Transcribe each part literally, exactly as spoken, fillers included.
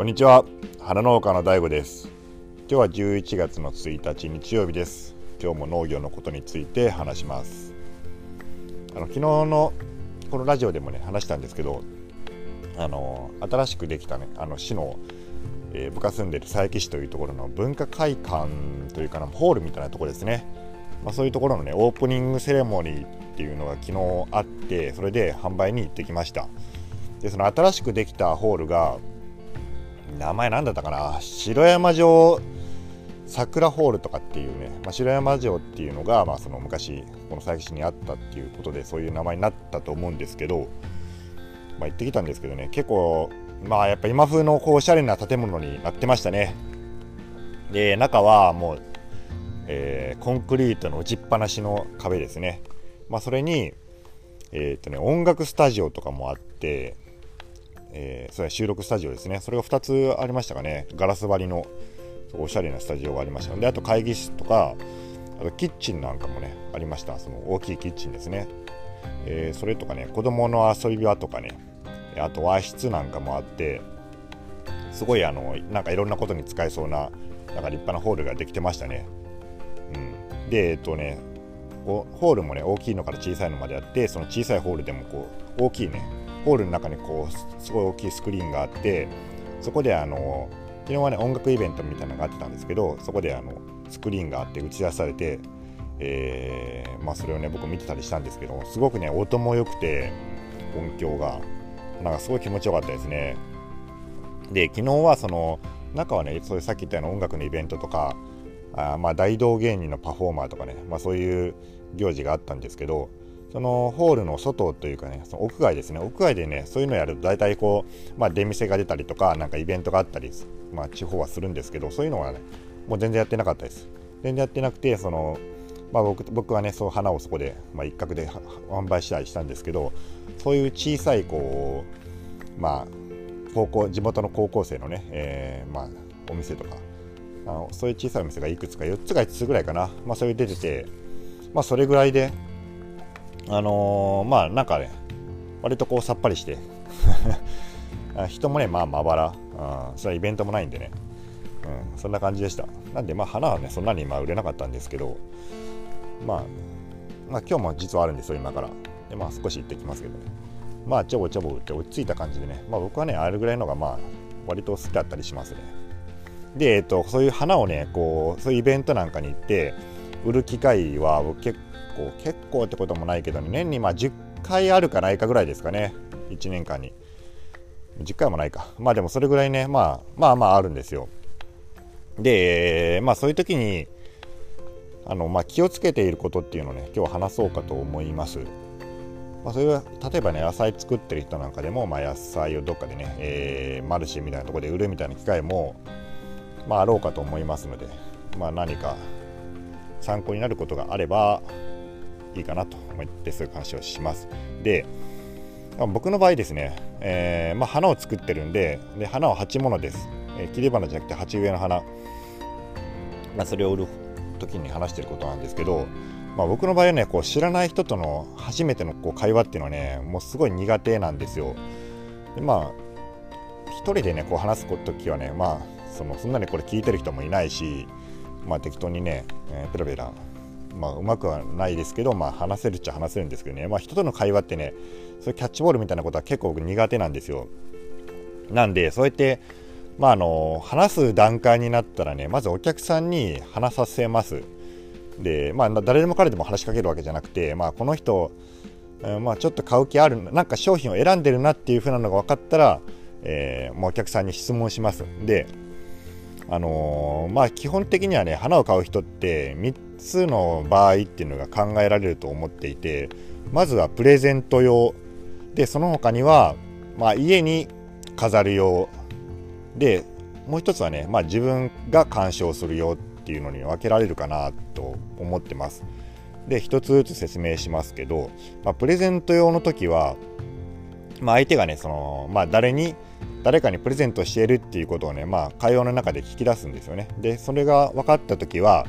こんにちは、花農家の ダイゴ です。今日はじゅういちがつのついたち日曜日です。今日も農業のことについて話します。あの昨日のこのラジオでもね話したんですけど、あの新しくできたねあの市の、えー、僕が住んでいる佐伯市というところの文化会館というかなホールみたいなところですね、まあ、そういうところのねオープニングセレモニーっていうのが昨日あって、それで販売に行ってきました。でその新しくできたホールが名前なんだったかな、城山城桜ホールとかっていうね、まあ、城山城っていうのが、まあ、その昔この佐伯市にあったっていうことでそういう名前になったと思うんですけど、まあ、行ってきたんですけどね、結構まあやっぱ今風のこうおしゃれな建物になってましたね。で中はもう、えー、コンクリートの打ちっぱなしの壁ですね。まあ、それに、えーっとね、音楽スタジオとかもあって、えー、それは収録スタジオですね。それがふたつありましたかね。ガラス張りのおしゃれなスタジオがありましたので、あと会議室とか、あとキッチンなんかもねありました。その大きいキッチンですね、えー、それとかね子供の遊び場とかね、あと和室なんかもあって、すごいあのなんかいろんなことに使えそうななんか立派なホールができてましたね、うん、でえっとねホールもね大きいのから小さいのまであって、その小さいホールでもこう大きいねホールの中にこうすごい大きいスクリーンがあって、そこであの昨日はね音楽イベントみたいなのがあってたんですけど、そこであのスクリーンがあって打ち出されて、えーまあ、それをね僕見てたりしたんですけど、すごくね音も良くて音響がなんかすごい気持ちよかったですね。で昨日はその中はねそういうさっき言ったような音楽のイベントとか、あまあ大道芸人のパフォーマーとかね、まあ、そういう行事があったんですけど、そのホールの外というかねその屋外ですね、屋外でねそういうのやると大体こう、まあ、出店が出たりとかなんかイベントがあったり、まあ、地方はするんですけど、そういうのはねもう全然やってなかったです。全然やってなくて、その、まあ、僕, 僕はねそう花をそこで、まあ、一角で販売したりしたんですけど、そういう小さいこう、まあ、高校地元の高校生のね、えーまあ、お店とかあのそういう小さいお店がいくつかよっつかいつつぐらいかな、まあ、それ出てて、まあ、それぐらいであのー、まあなんかね割とこうさっぱりして人もねまあまばら、うん、それはイベントもないんでね、うん、そんな感じでした。なんでまあ花はねそんなに今売れなかったんですけど、まあ、まあ今日も実はあるんですよ今から。でまあ少し行ってきますけどね、まあちょぼちょぼ売って落ち着いた感じでね、まあ僕はねあれぐらいのがまあ割と好きだったりしますね。で、えっと、そういう花をねこうそういうイベントなんかに行って売る機会は結構結構ってこともないけど、ね、年にまあじゅっかいあるかないかぐらいですかね。いちねんかんにじゅっかいもないか、まあでもそれぐらいね、まあ、まあまああるんですよ。でまあそういう時にあの、まあ、気をつけていることっていうのをね今日話そうかと思います。まあ、それは例えばね野菜作ってる人なんかでも、まあ、野菜をどっかでね、えー、マルシェみたいなところで売るみたいな機会も、まあ、あろうかと思いますので、まあ、何か参考になることがあればいいかなと思ってそういう話をします。で僕の場合ですね、えーまあ、花を作ってるん で, で花は鉢物です、えー、切り花じゃなくて鉢植えの花、まあ、それを売る時に話してることなんですけど、まあ、僕の場合はねこう知らない人との初めてのこう会話っていうのはねもうすごい苦手なんですよ。でまあ一人でねこう話す時はね、まあ、そ, のそんなにこれ聞いてる人もいないし、まあ、適当にね、えー、ペラペラ、まあ、うまくはないですけど、まあ、話せるっちゃ話せるんですけどね、まあ、人との会話ってねそういうキャッチボールみたいなことは結構僕苦手なんですよ。なんでそうやって、まあ、あの話す段階になったらねまずお客さんに話させます。でまあ、誰でも彼でも話しかけるわけじゃなくて、まあ、この人、えーまあ、ちょっと買う気あるなんか商品を選んでるなっていう風なのが分かったら、えーまあ、お客さんに質問します。であのーまあ、基本的にはね花を買う人ってみっつの場合っていうのが考えられると思っていて、まずはプレゼント用で、その他には、まあ、家に飾る用で、もう一つはね、まあ、自分が鑑賞する用っていうのに分けられるかなと思ってます。で一つずつ説明しますけど、まあ、プレゼント用の時は、まあ、相手がねその、まあ、誰に誰かにプレゼントしているっていうことをね、まあ、会話の中で聞き出すんですよね。でそれが分かった時は、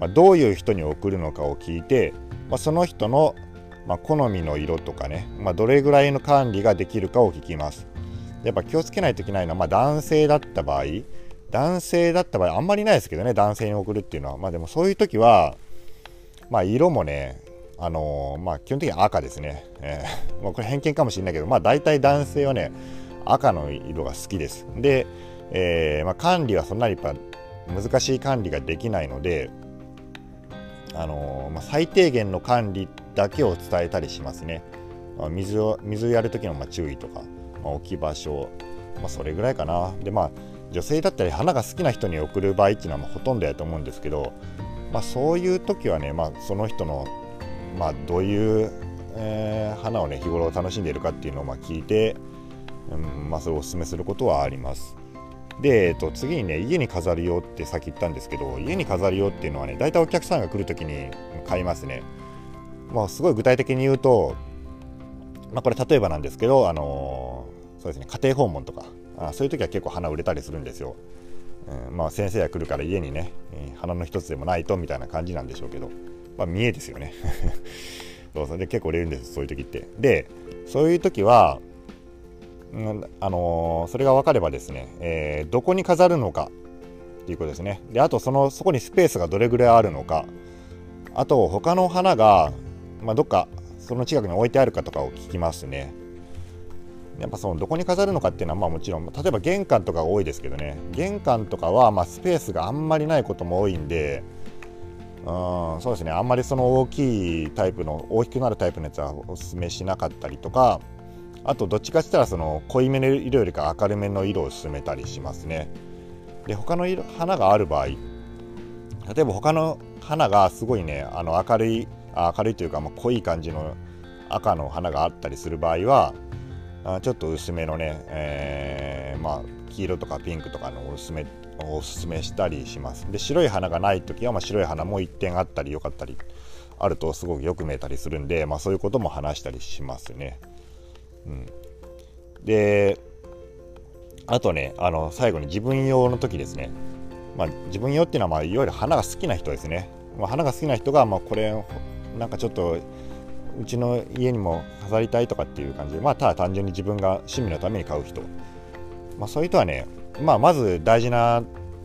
まあ、どういう人に送るのかを聞いて、まあ、その人の、まあ、好みの色とかね、まあ、どれぐらいの管理ができるかを聞きます。やっぱ気をつけないといけないのは、まあ、男性だった場合男性だった場合あんまりないですけどね、男性に送るっていうのは。まあでもそういう時はまあ色もね、あのー、まあ基本的に赤ですね、えー、まあこれ偏見かもしれないけど、まあ大体男性はね赤の色が好きです。で、えーまあ、管理はそんなにやっぱ難しい管理ができないので、あのーまあ、最低限の管理だけを伝えたりしますね。まあ、水を水をやる時のまあ注意とか、まあ、置き場所、まあ、それぐらいかな。でまあ女性だったり花が好きな人に送る場合っていうのはまあほとんどやと思うんですけど、まあ、そういう時はね、まあ、その人の、まあ、どういう、えー、花をね日頃楽しんでいるかっていうのをまあ聞いて、うんまあ、それをお勧めすることはあります。で、えっと、次にね家に飾るよってさっき言ったんですけど、家に飾るよっていうのはね大体お客さんが来る時に買いますね。まあ、すごい具体的に言うと、まあ、これ例えばなんですけど、あのー、そうですね、家庭訪問とかあそういう時は結構花売れたりするんですよ。うんまあ、先生が来るから家にね、えー、花の一つでもないとみたいな感じなんでしょうけど、まあ、見えですよね。そうそうで結構売れるんですそういう時って。でそういう時は、うんあのー、それが分かればですね、えー、どこに飾るのかっていうことですね。であとそのそこにスペースがどれぐらいあるのか、あと他の花が、まあ、どっかその近くに置いてあるかとかを聞きますね。やっぱそのどこに飾るのかっていうのはまあもちろん、例えば玄関とかが多いですけどね、玄関とかはまあスペースがあんまりないことも多いんで、うんそうですね、あんまりその大きいタイプの大きくなるタイプのやつはおすすめしなかったりとか、あとどっちかしたらその濃いめの色よりか明るめの色を勧めたりしますね。で他の色花がある場合、例えば他の花がすごいねあの明るい明るいというか、まあ、濃い感じの赤の花があったりする場合はあちょっと薄めのね、えーまあ、黄色とかピンクとかのおすすめおすすめしたりします。で白い花がない時は、まあ、白い花もいってんあったりよかったりあるとすごくよく見えたりするんで、まあ、そういうことも話したりしますね。うん、であとねあの最後に自分用の時ですね、まあ、自分用っていうのは、まあ、いわゆる花が好きな人ですね。まあ、花が好きな人が、まあ、これなんかちょっとうちの家にも飾りたいとかっていう感じで、まあ、ただ単純に自分が趣味のために買う人、まあ、そういう人はね、まあ、まず大事な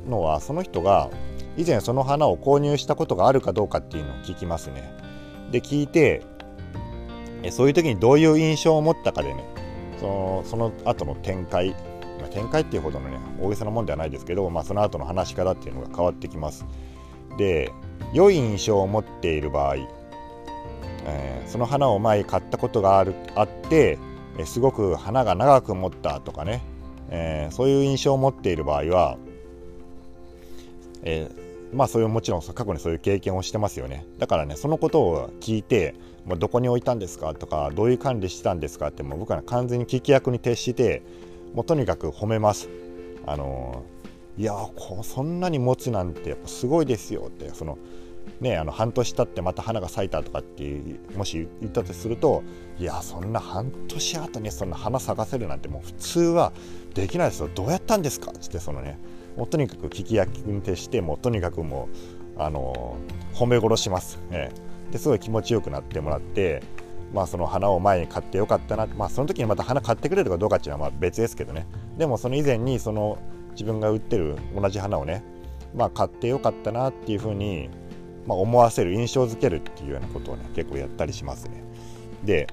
のはその人が以前その花を購入したことがあるかどうかっていうのを聞きますね。で聞いてそういう時にどういう印象を持ったかでね、そのその後の展開展開っていうほどのね大げさなもんではないですけど、まあ、その後の話し方っていうのが変わってきます。で良い印象を持っている場合、えー、その花を前買ったことがあるあって、えー、すごく花が長く持ったとかね、えー、そういう印象を持っている場合は、えー、まあそういうもちろん過去にそういう経験をしてますよね。だからねそのことを聞いて、まあ、どこに置いたんですかとかどういう管理してたんですかってもう僕は完全に聞き役に徹してもうとにかく褒めます。あのー、いやこそんなに持つなんてやっぱすごいですよって、そのね、あの半年経ってまた花が咲いたとかってもし言ったとすると、いやそんな半年後にそんな花咲かせるなんてもう普通はできないですよ、どうやったんですかっつって、そのねもうとにかく聞き役に徹してもうとにかくもう、あのー、褒め殺します、ね、ですごい気持ちよくなってもらって、まあ、その花を前に買ってよかったな、まあ、その時にまた花買ってくれるかどうかっていうのはまあ別ですけどね、でもその以前にその自分が売ってる同じ花をね、まあ、買ってよかったなっていうふうにまあ、思わせる印象づけるっていうようなことをね結構やったりしますね。で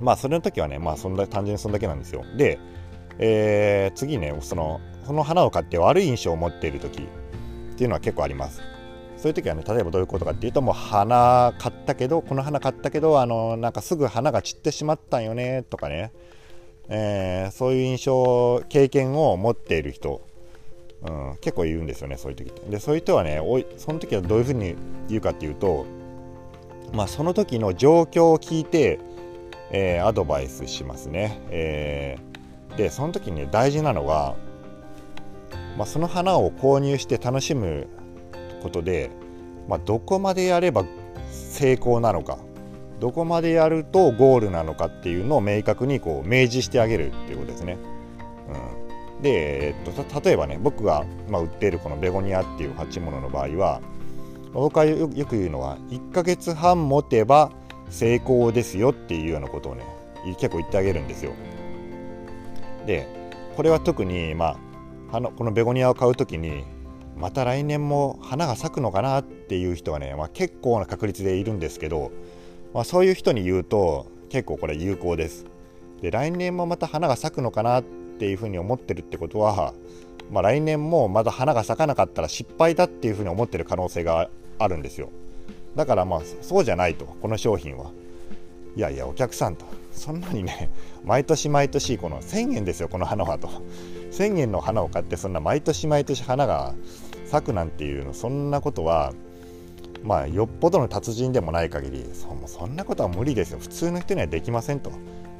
まあそれの時はねまあそんな単純にそんだけなんですよ。で、えー、次ねそのその花を買って悪い印象を持っている時っていうのは結構あります。そういう時はね例えばどういうことかっていうと、もう花買ったけどこの花買ったけどあのなんかすぐ花が散ってしまったんよねとかね、えー、そういう印象経験を持っている人、うん、結構言うんですよねそういう時って。でそういう人はねおいその時はどういうふうに言うかっていうと、まあ、その時の状況を聞いて、えー、アドバイスしますね。えー、でその時に、ね、大事なのが、まあ、その花を購入して楽しむことで、まあ、どこまでやれば成功なのかどこまでやるとゴールなのかっていうのを明確にこう明示してあげるっていうことですね。うんでえっと、例えばね僕が、まあ、売っているこのベゴニアっていう鉢物の場合は、僕はよく言うのはいっかげつはん持てば成功ですよっていうようなことをね結構言ってあげるんですよ。でこれは特に、まあ、花このベゴニアを買うときにまた来年も花が咲くのかなっていう人はね、まあ、結構な確率でいるんですけど、まあ、そういう人に言うと結構これ有効です。で来年もまた花が咲くのかなっていうふうに思ってるってことは、まあ、来年もまだ花が咲かなかったら失敗だっていうふうに思ってる可能性があるんですよ。だからまあそうじゃないと、この商品はいやいやお客さんと、そんなにね毎年毎年このせんえんですよこの花はと、せんえんの花を買ってそんな毎年毎年花が咲くなんていうの、そんなことはまあよっぽどの達人でもない限り そ, もうそんなことは無理ですよ、普通の人にはできませんと。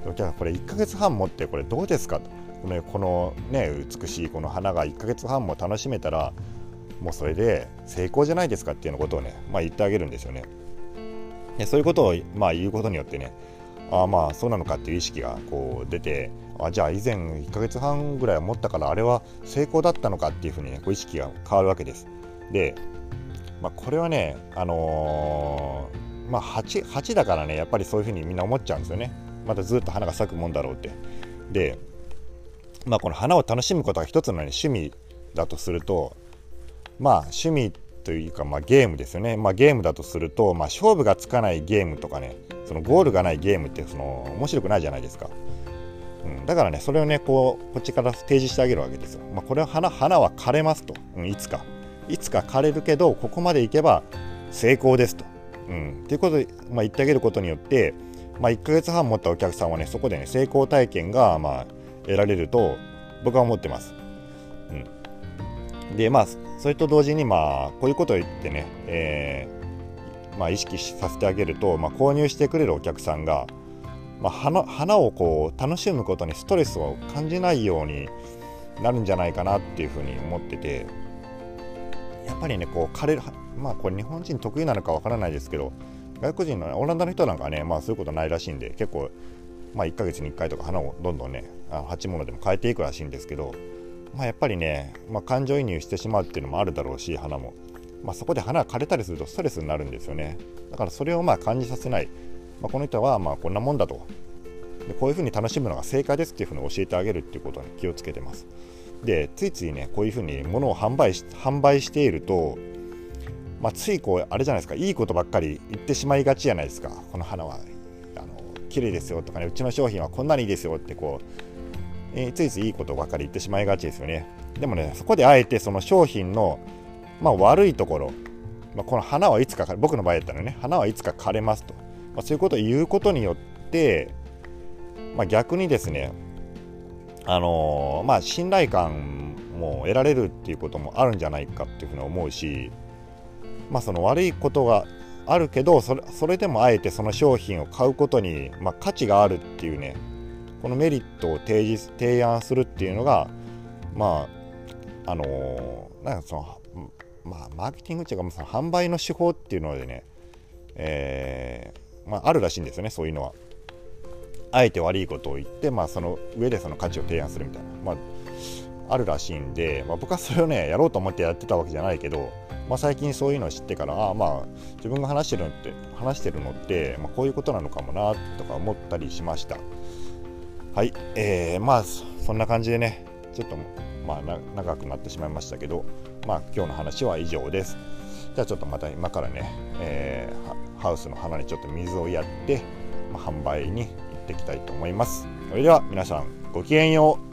お客さんこれいっかげつはん持ってこれどうですかと、この、このね美しいこの花がいっかげつはんも楽しめたらもうそれで成功じゃないですかっていうようなことをね、まあ、言ってあげるんですよね。でそういうことをまあ言うことによってね、ああまあそうなのかっていう意識がこう出て、あじゃあ以前いっかげつはんぐらい持ったからあれは成功だったのかっていうふうにねこう意識が変わるわけです。で、まあ、これはねあのー、まあ 鉢, 鉢だからねやっぱりそういうふうにみんな思っちゃうんですよね。またずっと花が咲くもんだろうって。で、まあ、この花を楽しむことが一つの、ね、趣味だとすると、まあ趣味というか、まあ、ゲームですよね、まあ、ゲームだとすると、まあ、勝負がつかないゲームとかね、そのゴールがないゲームってその面白くないじゃないですか、うん、だからねそれをねこうこっちから提示してあげるわけですよ。まあ、これは 花, 花は枯れますと、うん、いつかいつか枯れるけどここまでいけば成功ですと、うん、っていうことで、まあ、言ってあげることによって、まあ、いっかげつはん持ったお客さんはねそこでね成功体験がまあ得られると僕は思ってます。うん、でまあそれと同時に、まあ、こういうことを言ってね、えーまあ、意識させてあげると、まあ、購入してくれるお客さんが、まあ、花, 花をこう楽しむことにストレスを感じないようになるんじゃないかなっていうふうに思ってて、やっぱりねこう枯れる、まあこれ日本人得意なのかわからないですけど、外国人の、ね、オランダの人なんかはね、まあ、そういうことないらしいんで結構、まあ、いっかげつにいっかいとか花をどんどんね鉢物でも変えていくらしいんですけど、まあ、やっぱりね、まあ、感情移入してしまうっていうのもあるだろうし、花も、まあ、そこで花が枯れたりするとストレスになるんですよね。だからそれをまあ感じさせない、まあ、この人はまあこんなもんだと、でこういうふうに楽しむのが正解ですっていうふうに教えてあげるっていうことに気をつけてます。でついついねこういうふうに物を販売し、販売していると、まあ、ついこうあれじゃないですか、いいことばっかり言ってしまいがちじゃないですか。この花はあの綺麗ですよとかね、うちの商品はこんなにいいですよってこうえー、ついついいいことばかり言ってしまいがちですよね。でもねそこであえてその商品の、まあ、悪いところ、まあ、この花はいつか僕の場合だったらね花はいつか枯れますと、まあ、そういうことを言うことによって、まあ、逆にですねあのー、まあ信頼感も得られるっていうこともあるんじゃないかっていうふうに思うし、まあその悪いことがあるけどそれ、それでもあえてその商品を買うことに、まあ、価値があるっていうねこのメリットを提示提案するっていうのが、まああのー、なんかその、まあ、マーケティングというかその販売の手法っていうのでね、えーまあ、あるらしいんですよね。そういうのはあえて悪いことを言って、まあ、その上でその価値を提案するみたいな、まあ、あるらしいんで、まあ、僕はそれをねやろうと思ってやってたわけじゃないけど、まあ、最近そういうのを知ってからあ、まあ、自分が話してるのって、話してるのって、まあ、こういうことなのかもなとか思ったりしました。はい、えー、まあそんな感じでねちょっとまあな長くなってしまいましたけど、まあ今日の話は以上です。じゃあちょっとまた今からね、えー、ハウスの花にちょっと水をやって、まあ、販売に行ってきたいと思います。それでは皆さんごきげんよう。